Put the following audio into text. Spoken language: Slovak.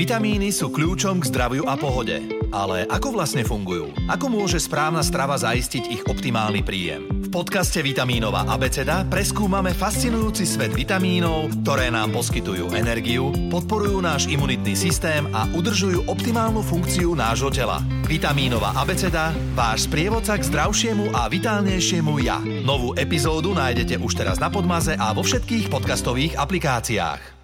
Vitamíny sú kľúčom k zdraviu a pohode. Ale ako vlastne fungujú? Ako môže správna strava zaistiť ich optimálny príjem? V podcaste Vitamínová abeceda preskúmame fascinujúci svet vitamínov, ktoré nám poskytujú energiu, podporujú náš imunitný systém a udržujú optimálnu funkciu nášho tela. Vitamínová abeceda, váš sprievodca k zdravšiemu a vitálnejšiemu ja. Novú epizódu nájdete už teraz na Podmaze a vo všetkých podcastových aplikáciách.